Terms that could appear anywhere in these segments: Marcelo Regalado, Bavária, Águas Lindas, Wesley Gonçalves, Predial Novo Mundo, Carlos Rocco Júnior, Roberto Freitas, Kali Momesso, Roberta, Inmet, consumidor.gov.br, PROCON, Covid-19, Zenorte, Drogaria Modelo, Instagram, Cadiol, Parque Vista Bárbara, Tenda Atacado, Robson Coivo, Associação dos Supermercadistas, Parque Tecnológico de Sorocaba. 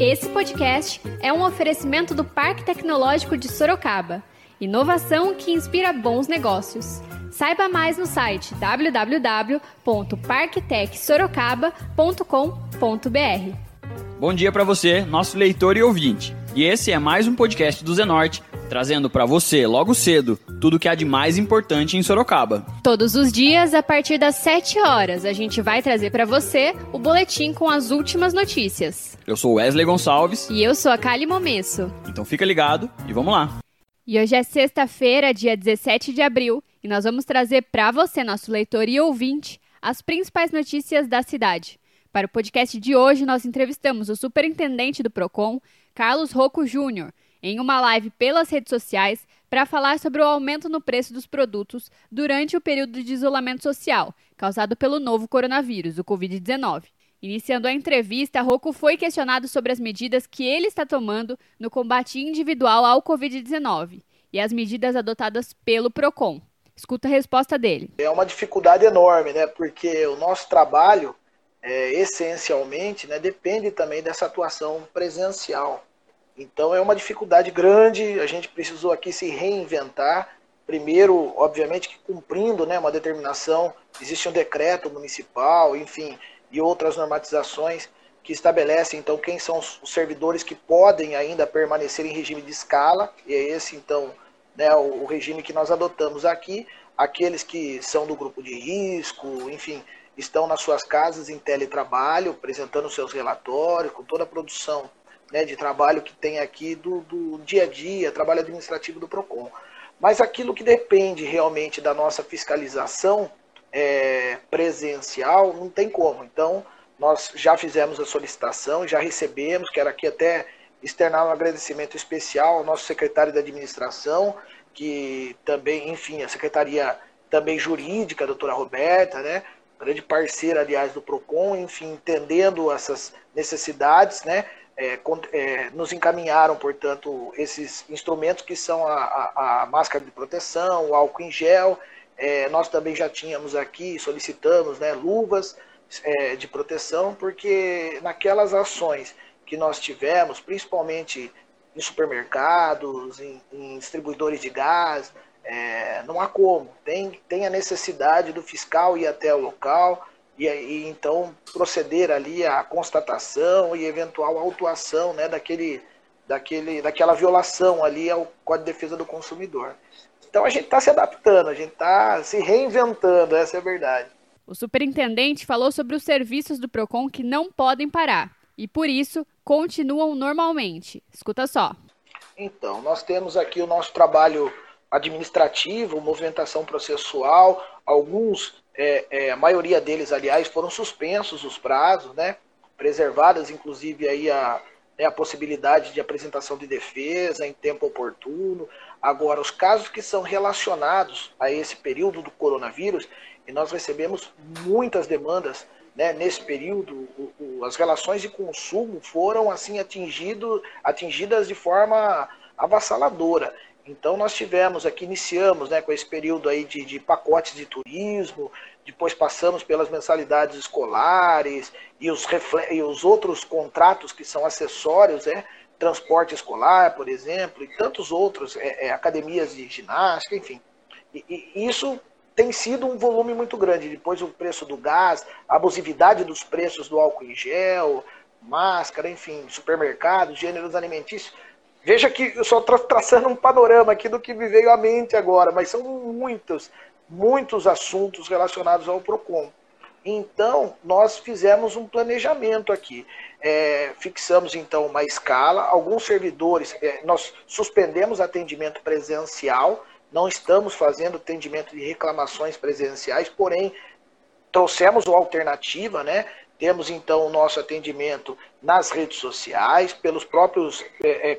Esse podcast é um oferecimento do Parque Tecnológico de Sorocaba. Inovação que inspira bons negócios. Saiba mais no site www.parktecsorocaba.com.br. Bom dia para você, nosso leitor e ouvinte. E esse é mais um podcast do Zenorte, trazendo para você, logo cedo, tudo o que há de mais importante em Sorocaba. Todos os dias, a partir das 7 horas, a gente vai trazer para você o boletim com as últimas notícias. Eu sou Wesley Gonçalves. E eu sou a Kali Momesso. Então fica ligado e vamos lá. E hoje é sexta-feira, dia 17 de abril, e nós vamos trazer para você, nosso leitor e ouvinte, as principais notícias da cidade. Para o podcast de hoje, nós entrevistamos o superintendente do PROCON, Carlos Rocco Júnior, em uma live pelas redes sociais para falar sobre o aumento no preço dos produtos durante o período de isolamento social causado pelo novo coronavírus, o Covid-19. Iniciando a entrevista, Rocco foi questionado sobre as medidas que ele está tomando no combate individual ao Covid-19 e as medidas adotadas pelo PROCON. Escuta a resposta dele. É uma dificuldade enorme, né? Porque o nosso trabalho, essencialmente, né, depende também dessa atuação presencial. Então é uma dificuldade grande, a gente precisou aqui se reinventar. Primeiro, obviamente, que cumprindo, né, uma determinação, existe um decreto municipal, enfim, e outras normatizações que estabelecem, então, quem são os servidores que podem ainda permanecer em regime de escala, e é esse, então, né, o regime que nós adotamos aqui, aqueles que são do grupo de risco, enfim, estão nas suas casas em teletrabalho, apresentando seus relatórios, com toda a produção, né, de trabalho que tem aqui do dia a dia, trabalho administrativo do PROCON. Mas aquilo que depende realmente da nossa fiscalização, presencial, não tem como. Então, nós já fizemos a solicitação, já recebemos, quero aqui até externar um agradecimento especial ao nosso secretário da administração, que também, enfim, a secretaria também jurídica, a doutora Roberta, né, grande parceira, aliás, do PROCON, enfim, entendendo essas necessidades, né, nos encaminharam, portanto, esses instrumentos que são a máscara de proteção, o álcool em gel. Nós também já tínhamos aqui, solicitamos, né, luvas de proteção, porque naquelas ações que nós tivemos, principalmente em supermercados, em distribuidores de gás, não há como, tem a necessidade do fiscal ir até o local e então proceder ali à constatação e eventual autuação, né, daquela violação ali ao Código de Defesa do Consumidor. Então a gente está se adaptando, a gente está se reinventando, essa é a verdade. O superintendente falou sobre os serviços do PROCON que não podem parar e, por isso, continuam normalmente. Escuta só. Então, nós temos aqui o nosso trabalho administrativo, movimentação processual, alguns, a maioria deles, aliás, foram suspensos os prazos, né? Preservadas, inclusive, aí a possibilidade de apresentação de defesa em tempo oportuno. Agora, os casos que são relacionados a esse período do coronavírus, e nós recebemos muitas demandas, né, nesse período, as relações de consumo foram assim atingidas de forma avassaladora. Então, nós tivemos aqui, iniciamos, né, com esse período aí de pacotes de turismo, depois passamos pelas mensalidades escolares e os outros contratos que são acessórios, né, transporte escolar, por exemplo, e tantos outros, academias de ginástica, enfim. E isso tem sido um volume muito grande. Depois o preço do gás, a abusividade dos preços do álcool em gel, máscara, enfim, supermercados, gêneros alimentícios. Veja que eu só estou traçando um panorama aqui do que me veio à mente agora, mas são muitos assuntos relacionados ao PROCON. Então, nós fizemos um planejamento aqui. Fixamos, então, uma escala. Alguns servidores, nós suspendemos atendimento presencial, não estamos fazendo atendimento de reclamações presenciais, porém, trouxemos uma alternativa, né? Temos, então, o nosso atendimento nas redes sociais, pelos próprios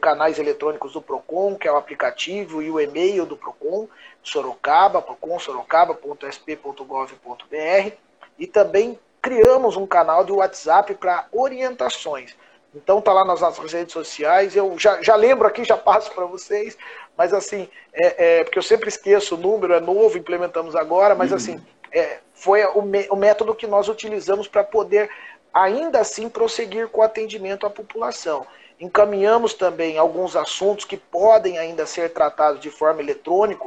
canais eletrônicos do PROCON, que é o aplicativo e o e-mail do PROCON, Sorocaba, proconsorocaba.sp.gov.br, e também criamos um canal de WhatsApp para orientações. Então tá lá nas nossas redes sociais, eu já lembro aqui, já passo para vocês, mas assim, porque eu sempre esqueço, o número é novo, implementamos agora, mas assim, foi o método que nós utilizamos para poder, ainda assim, prosseguir com o atendimento à população. Encaminhamos também alguns assuntos que podem ainda ser tratados de forma eletrônica,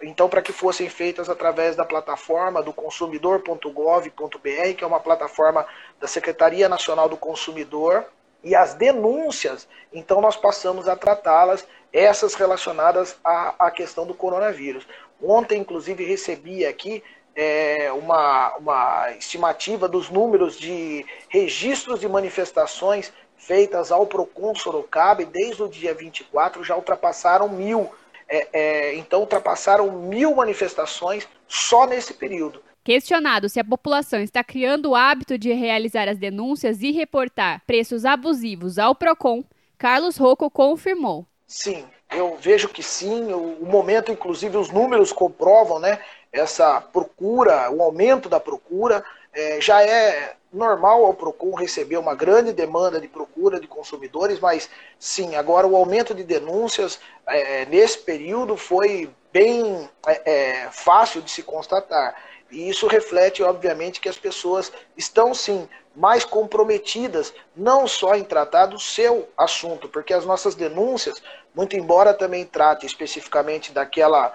então para que fossem feitas através da plataforma do consumidor.gov.br, que é uma plataforma da Secretaria Nacional do Consumidor, e as denúncias, então nós passamos a tratá-las, essas relacionadas à questão do coronavírus. Ontem, inclusive, recebi aqui uma estimativa dos números de registros de manifestações feitas ao PROCON Sorocaba, e desde o dia 24 já ultrapassaram 1000. Então ultrapassaram 1000 manifestações só nesse período. Questionado se a população está criando o hábito de realizar as denúncias e reportar preços abusivos ao PROCON, Carlos Rocco confirmou. Sim, eu vejo que sim. O momento, inclusive, os números comprovam, né, essa procura, o aumento da procura. Já é normal ao PROCON receber uma grande demanda de procura de consumidores, mas sim, agora o aumento de denúncias nesse período foi bem fácil de se constatar. E isso reflete, obviamente, que as pessoas estão, sim, mais comprometidas, não só em tratar do seu assunto, porque as nossas denúncias, muito embora também trate especificamente daquela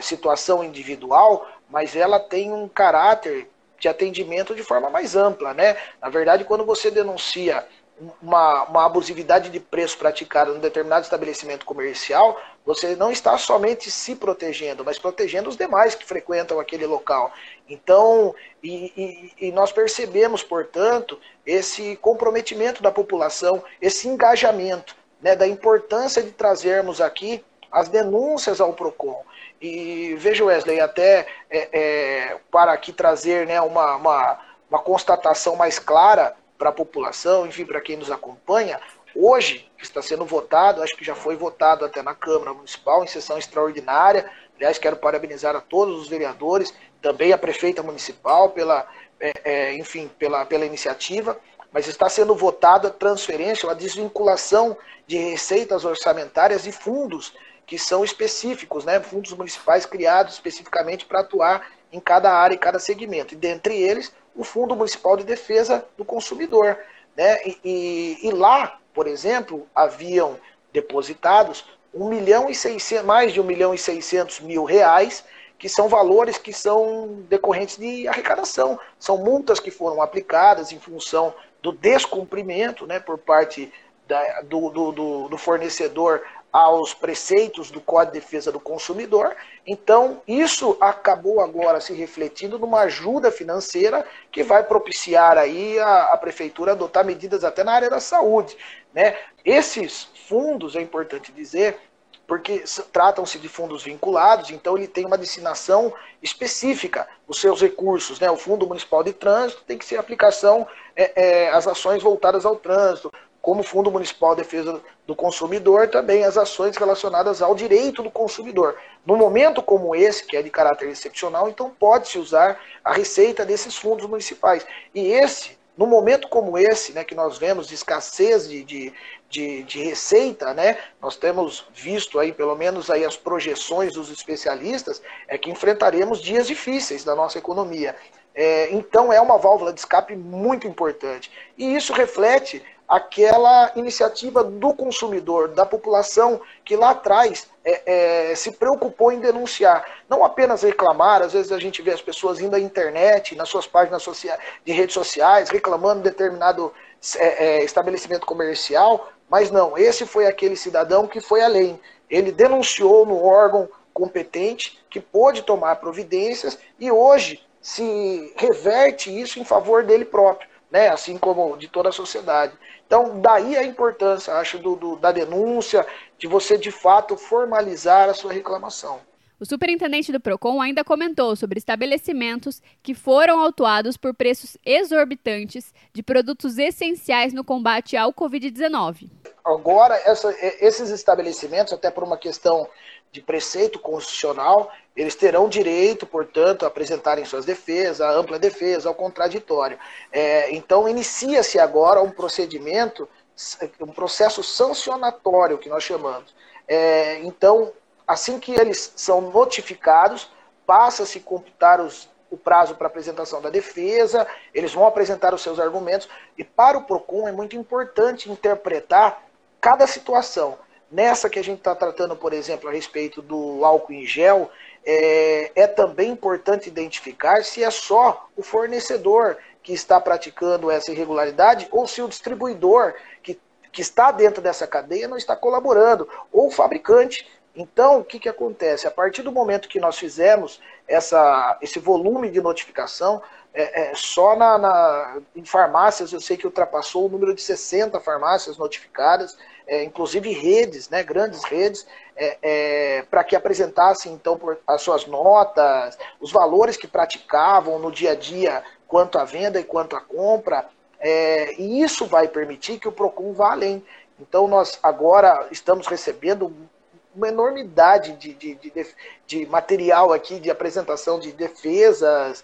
situação individual, mas ela tem um caráter de atendimento de forma mais ampla, né? Na verdade, quando você denuncia uma abusividade de preço praticada num determinado estabelecimento comercial, você não está somente se protegendo, mas protegendo os demais que frequentam aquele local. Então, e nós percebemos, portanto, esse comprometimento da população, esse engajamento, né, da importância de trazermos aqui as denúncias ao PROCON. E veja, Wesley, até para aqui trazer, né, uma constatação mais clara para a população, enfim, para quem nos acompanha, hoje está sendo votado, acho que já foi votado até na Câmara Municipal, em sessão extraordinária. Aliás, quero parabenizar a todos os vereadores, também a prefeita municipal pela iniciativa, mas está sendo votada a transferência, a desvinculação de receitas orçamentárias e fundos que são específicos, né, fundos municipais criados especificamente para atuar em cada área e cada segmento, e dentre eles, o Fundo Municipal de Defesa do Consumidor, né? E lá, por exemplo, haviam depositados mais de R$1.600.000, que são valores que são decorrentes de arrecadação. São multas que foram aplicadas em função do descumprimento, né, por parte do fornecedor aos preceitos do Código de Defesa do Consumidor. Então, isso acabou agora se refletindo numa ajuda financeira que vai propiciar aí a prefeitura adotar medidas até na área da saúde, né? Esses fundos, é importante dizer, porque tratam-se de fundos vinculados, então ele tem uma destinação específica, os seus recursos, né? O Fundo Municipal de Trânsito tem que ser aplicação às ações voltadas ao trânsito, como o Fundo Municipal de Defesa do Consumidor, também as ações relacionadas ao direito do consumidor. Num momento como esse, que é de caráter excepcional, então pode-se usar a receita desses fundos municipais. E num momento como esse, né, que nós vemos de escassez de receita, né, nós temos visto aí, pelo menos aí as projeções dos especialistas, que enfrentaremos dias difíceis da nossa economia. Então é uma válvula de escape muito importante. E isso reflete aquela iniciativa do consumidor, da população que lá atrás se preocupou em denunciar. Não apenas reclamar, às vezes a gente vê as pessoas indo à internet, nas suas páginas de redes sociais, reclamando de determinado estabelecimento comercial, mas não, esse foi aquele cidadão que foi além. Ele denunciou no órgão competente, que pôde tomar providências, e hoje se reverte isso em favor dele próprio, né, assim como de toda a sociedade. Então, daí a importância, acho, da denúncia, de você, de fato, formalizar a sua reclamação. O superintendente do PROCON ainda comentou sobre estabelecimentos que foram autuados por preços exorbitantes de produtos essenciais no combate ao Covid-19. Agora, esses estabelecimentos, até por uma questão de preceito constitucional, eles terão direito, portanto, a apresentarem suas defesas, a ampla defesa, ao contraditório. Então, inicia-se agora um procedimento um processo sancionatório, que nós chamamos. Então, assim que eles são notificados, passa-se a computar o prazo para apresentação da defesa, eles vão apresentar os seus argumentos, e para o PROCON é muito importante interpretar cada situação. Nessa que a gente está tratando, por exemplo, a respeito do álcool em gel, é também importante identificar se é só o fornecedor que está praticando essa irregularidade ou se o distribuidor que está dentro dessa cadeia não está colaborando, ou o fabricante. Então, o que que acontece? A partir do momento que nós fizemos esse volume de notificação, só em farmácias, eu sei que ultrapassou o número de 60 farmácias notificadas, inclusive redes, né, grandes redes, para que apresentassem então as suas notas, os valores que praticavam no dia a dia, quanto à venda e quanto à compra, e isso vai permitir que o PROCON vá além. Então, nós agora estamos recebendo uma enormidade de material aqui, de apresentação de defesas,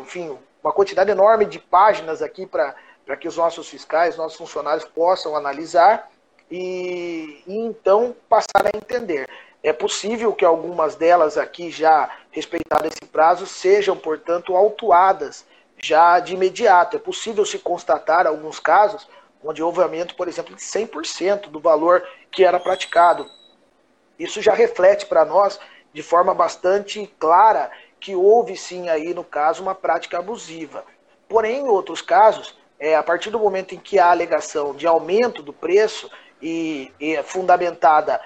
enfim, uma quantidade enorme de páginas aqui para que os nossos fiscais, nossos funcionários possam analisar e então passar a entender. É possível que algumas delas aqui, já respeitado esse prazo, sejam, portanto, autuadas já de imediato. É possível se constatar alguns casos onde houve aumento, por exemplo, de 100% do valor que era praticado. Isso já reflete para nós, de forma bastante clara, que houve sim aí, no caso, uma prática abusiva. Porém, em outros casos, a partir do momento em que há alegação de aumento do preço e é fundamentada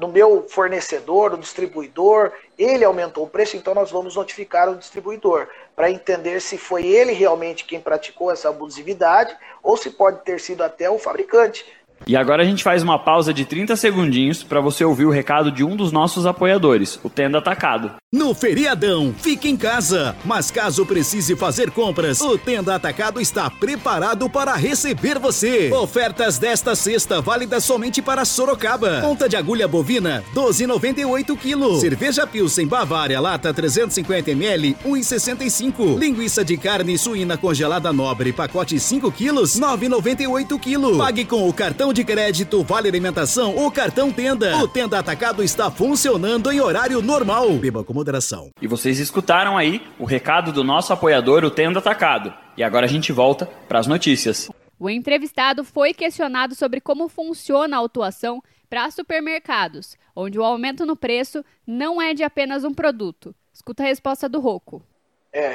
no meu fornecedor, no distribuidor, ele aumentou o preço, então nós vamos notificar o distribuidor para entender se foi ele realmente quem praticou essa abusividade ou se pode ter sido até o fabricante. E agora a gente faz uma pausa de 30 segundinhos para você ouvir o recado de um dos nossos apoiadores, o Tenda Atacado. No feriadão, fique em casa, mas caso precise fazer compras, o Tenda Atacado está preparado para receber você. Ofertas desta sexta válidas somente para Sorocaba. Ponta de agulha bovina, 12,98 kg. Cerveja Pilsen Bavária, lata 350 ml, 1,65. Linguiça de carne suína congelada nobre, pacote 5 kg, 9,98 kg. Pague com o cartão de crédito, vale alimentação ou cartão Tenda. O Tenda Atacado está funcionando em horário normal. Beba com moderação. E vocês escutaram aí o recado do nosso apoiador, o Tenda Atacado. E agora a gente volta para as notícias. O entrevistado foi questionado sobre como funciona a autuação para supermercados, onde o aumento no preço não é de apenas um produto. Escuta a resposta do Rocco.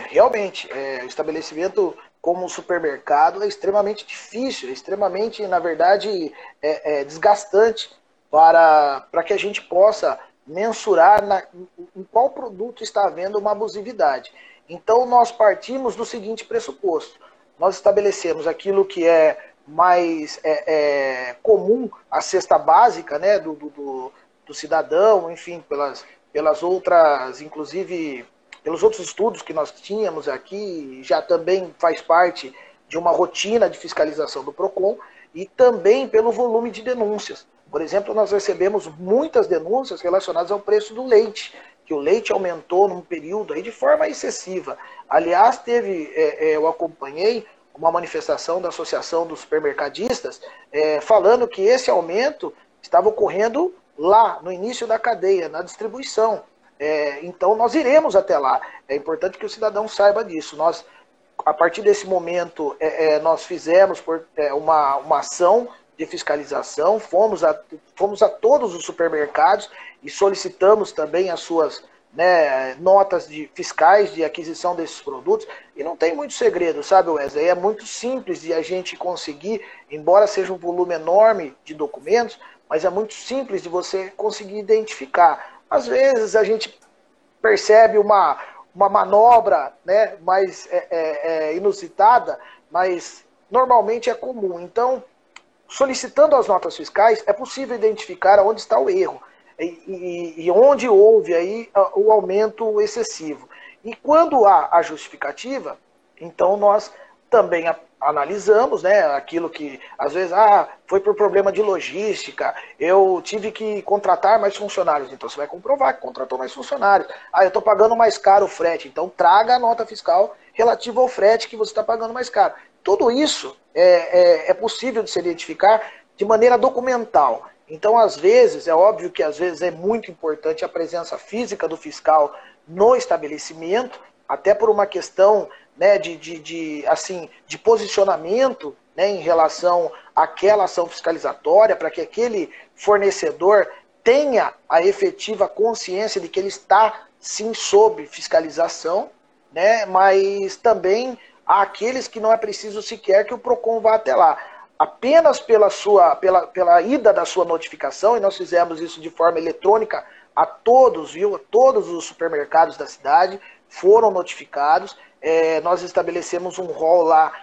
Realmente, o estabelecimento como um supermercado é extremamente difícil, é extremamente, na verdade, desgastante para que a gente possa mensurar em qual produto está havendo uma abusividade. Então, nós partimos do seguinte pressuposto: nós estabelecemos aquilo que é mais comum, a cesta básica, né, do cidadão, enfim, pelas outras, inclusive, pelos outros estudos que nós tínhamos aqui, já também faz parte de uma rotina de fiscalização do PROCON, e também pelo volume de denúncias. Por exemplo, nós recebemos muitas denúncias relacionadas ao preço do leite, que o leite aumentou num período aí de forma excessiva. Aliás, eu acompanhei uma manifestação da Associação dos Supermercadistas falando que esse aumento estava ocorrendo lá, no início da cadeia, na distribuição. Então nós iremos até lá. É importante que o cidadão saiba disso. Nós, a partir desse momento, nós fizemos uma ação de fiscalização, fomos a todos os supermercados e solicitamos também as suas, né, notas fiscais de aquisição desses produtos. E não tem muito segredo, sabe, Wesley? É muito simples de a gente conseguir, embora seja um volume enorme de documentos, mas é muito simples de você conseguir identificar. Às vezes a gente percebe uma manobra, né, mais inusitada, mas normalmente é comum. Então, solicitando as notas fiscais, é possível identificar onde está o erro e onde houve aí o aumento excessivo. E quando há a justificativa, então nós também analisamos, né, aquilo que às vezes foi por problema de logística, eu tive que contratar mais funcionários, então você vai comprovar que contratou mais funcionários. Eu estou pagando mais caro o frete, então traga a nota fiscal relativa ao frete que você está pagando mais caro. Tudo isso é possível de se identificar de maneira documental. Então, às vezes, é óbvio que às vezes é muito importante a presença física do fiscal no estabelecimento, até por uma questão, né, de posicionamento, né, em relação àquela ação fiscalizatória, para que aquele fornecedor tenha a efetiva consciência de que ele está, sim, sob fiscalização, né, mas também há aqueles que não é preciso sequer que o PROCON vá até lá. Apenas pela ida da sua notificação, e nós fizemos isso de forma eletrônica a todos, viu? A todos os supermercados da cidade foram notificados. Nós estabelecemos um rol lá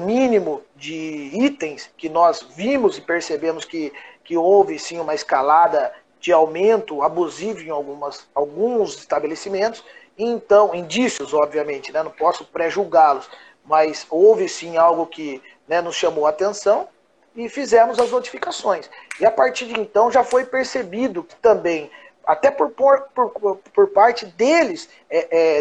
mínimo de itens que nós vimos e percebemos que houve sim uma escalada de aumento abusivo em alguns estabelecimentos. Então, indícios, obviamente, né? Não posso pré-julgá-los, mas houve sim algo que, né, nos chamou a atenção e fizemos as notificações. E a partir de então já foi percebido que também, até por parte deles,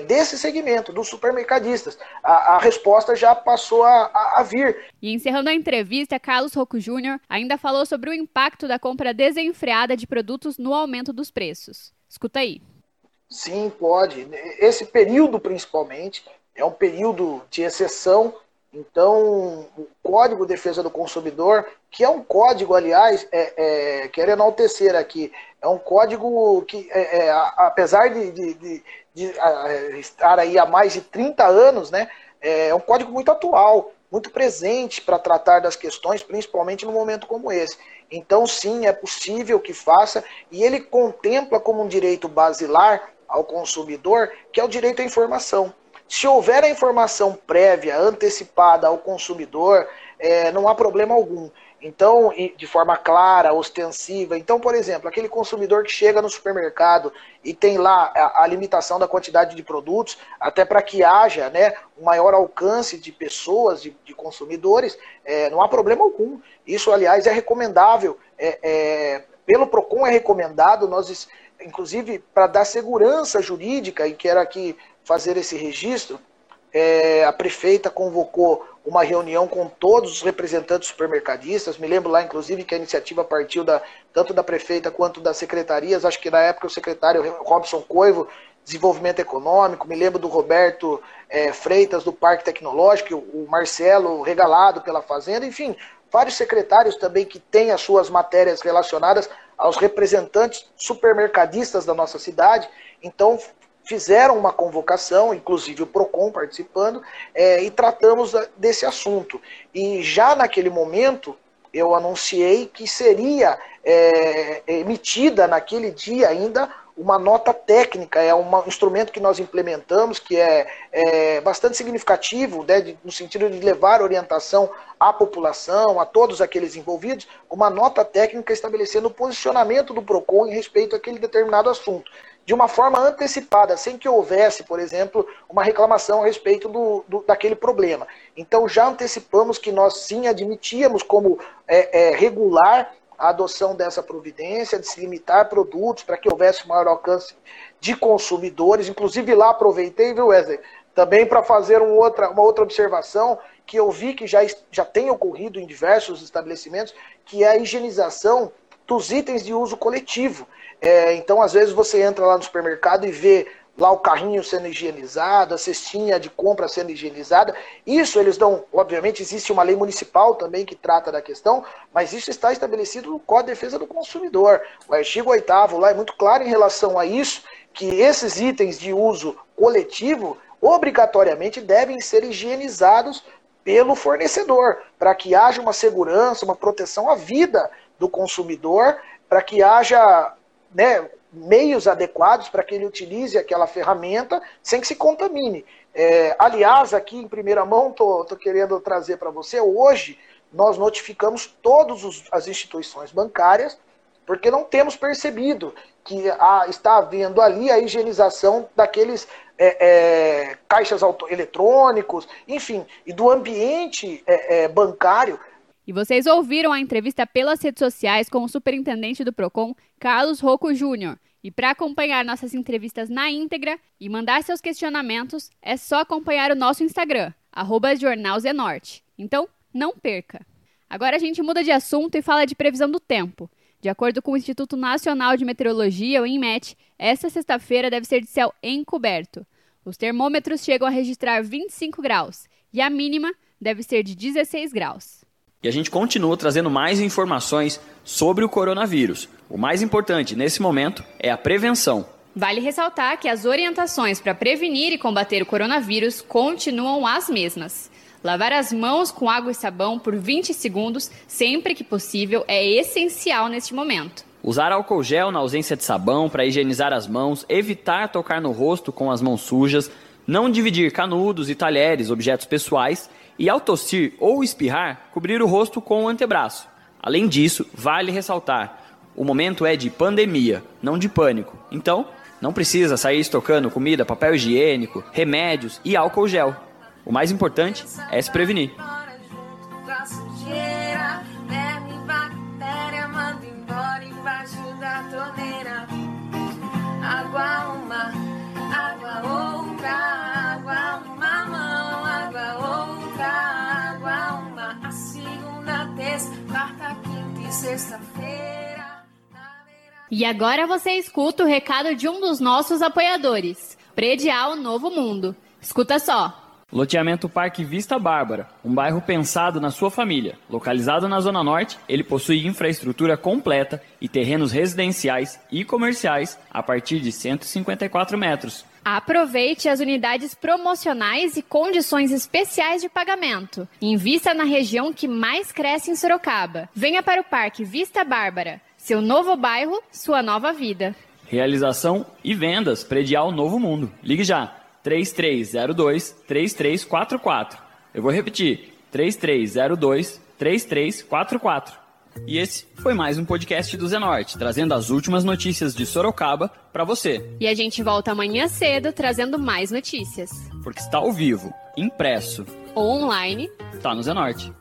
desse segmento, dos supermercadistas, a resposta já passou a vir. E encerrando a entrevista, Carlos Rocco Júnior ainda falou sobre o impacto da compra desenfreada de produtos no aumento dos preços. Escuta aí. Sim, pode. Esse período, principalmente, é um período de exceção. Então, o Código de Defesa do Consumidor, que é um código, aliás, quero enaltecer aqui, é um código que, apesar de estar aí há mais de 30 anos, né, é um código muito atual, muito presente para tratar das questões, principalmente num momento como esse. Então, sim, é possível que faça, e ele contempla como um direito basilar ao consumidor, que é o direito à informação. Se houver a informação prévia, antecipada ao consumidor, não há problema algum. Então, de forma clara, ostensiva. Então, por exemplo, aquele consumidor que chega no supermercado e tem lá a limitação da quantidade de produtos, até para que haja, né, um maior alcance de pessoas, de consumidores, não há problema algum. Isso, aliás, é recomendável. Pelo PROCON é recomendado, nós, inclusive, para dar segurança jurídica, e quero aqui fazer esse registro, a prefeita convocou uma reunião com todos os representantes supermercadistas. Me lembro lá, inclusive, que a iniciativa partiu tanto da prefeita quanto das secretarias. Acho que na época o secretário Robson Coivo, Desenvolvimento Econômico, me lembro do Roberto Freitas, do Parque Tecnológico, o Marcelo Regalado pela Fazenda, enfim, vários secretários também que têm as suas matérias relacionadas aos representantes supermercadistas da nossa cidade. Então, fizeram uma convocação, inclusive o PROCON participando, e tratamos desse assunto. E já naquele momento, eu anunciei que seria emitida naquele dia ainda uma nota técnica, um instrumento que nós implementamos, que é bastante significativo, né, no sentido de levar orientação à população, a todos aqueles envolvidos, uma nota técnica estabelecendo o posicionamento do PROCON em respeito àquele determinado assunto, de uma forma antecipada, sem que houvesse, por exemplo, uma reclamação a respeito daquele problema. Então, já antecipamos que nós, sim, admitíamos como regular a adoção dessa providência, de se limitar produtos para que houvesse maior alcance de consumidores. Inclusive, lá aproveitei, viu, Wesley, também para fazer uma outra observação, que eu vi que já tem ocorrido em diversos estabelecimentos, que é a higienização dos itens de uso coletivo. Então, às vezes, você entra lá no supermercado e vê lá o carrinho sendo higienizado, a cestinha de compra sendo higienizada. Isso eles dão, obviamente, existe uma lei municipal também que trata da questão, mas isso está estabelecido no Código de Defesa do Consumidor. O artigo 8º lá é muito claro em relação a isso, que esses itens de uso coletivo, obrigatoriamente, devem ser higienizados pelo fornecedor, para que haja uma segurança, uma proteção à vida do consumidor, para que haja, né, meios adequados para que ele utilize aquela ferramenta sem que se contamine. Aliás, aqui em primeira mão, estou querendo trazer para você, hoje nós notificamos todas as instituições bancárias, porque não temos percebido que está havendo ali a higienização daqueles caixas eletrônicos, enfim, e do ambiente bancário. E vocês ouviram a entrevista pelas redes sociais com o superintendente do PROCON, Carlos Rocco Júnior. E para acompanhar nossas entrevistas na íntegra e mandar seus questionamentos, é só acompanhar o nosso Instagram, @jornalzenorte. Então, não perca! Agora a gente muda de assunto e fala de previsão do tempo. De acordo com o Instituto Nacional de Meteorologia, o Inmet, esta sexta-feira deve ser de céu encoberto. Os termômetros chegam a registrar 25 graus e a mínima deve ser de 16 graus. E a gente continua trazendo mais informações sobre o coronavírus. O mais importante nesse momento é a prevenção. Vale ressaltar que as orientações para prevenir e combater o coronavírus continuam as mesmas. Lavar as mãos com água e sabão por 20 segundos, sempre que possível, é essencial neste momento. Usar álcool gel na ausência de sabão para higienizar as mãos, evitar tocar no rosto com as mãos sujas, não dividir canudos e talheres, objetos pessoais, e ao tossir ou espirrar, cobrir o rosto com o antebraço. Além disso, vale ressaltar, o momento é de pandemia, não de pânico. Então, não precisa sair estocando comida, papel higiênico, remédios e álcool gel. O mais importante é se prevenir. E agora você escuta o recado de um dos nossos apoiadores, Predial Novo Mundo. Escuta só. Loteamento Parque Vista Bárbara, um bairro pensado na sua família. Localizado na Zona Norte, ele possui infraestrutura completa e terrenos residenciais e comerciais a partir de 154 metros. Aproveite as unidades promocionais e condições especiais de pagamento. Invista na região que mais cresce em Sorocaba. Venha para o Parque Vista Bárbara, seu novo bairro, sua nova vida. Realização e vendas Predial Novo Mundo. Ligue já. 3302-3344. Eu vou repetir, 3302-3344. E esse foi mais um podcast do Zenorte, trazendo as últimas notícias de Sorocaba para você. E a gente volta amanhã cedo, trazendo mais notícias. Porque está ao vivo, impresso ou online, está no Zenorte.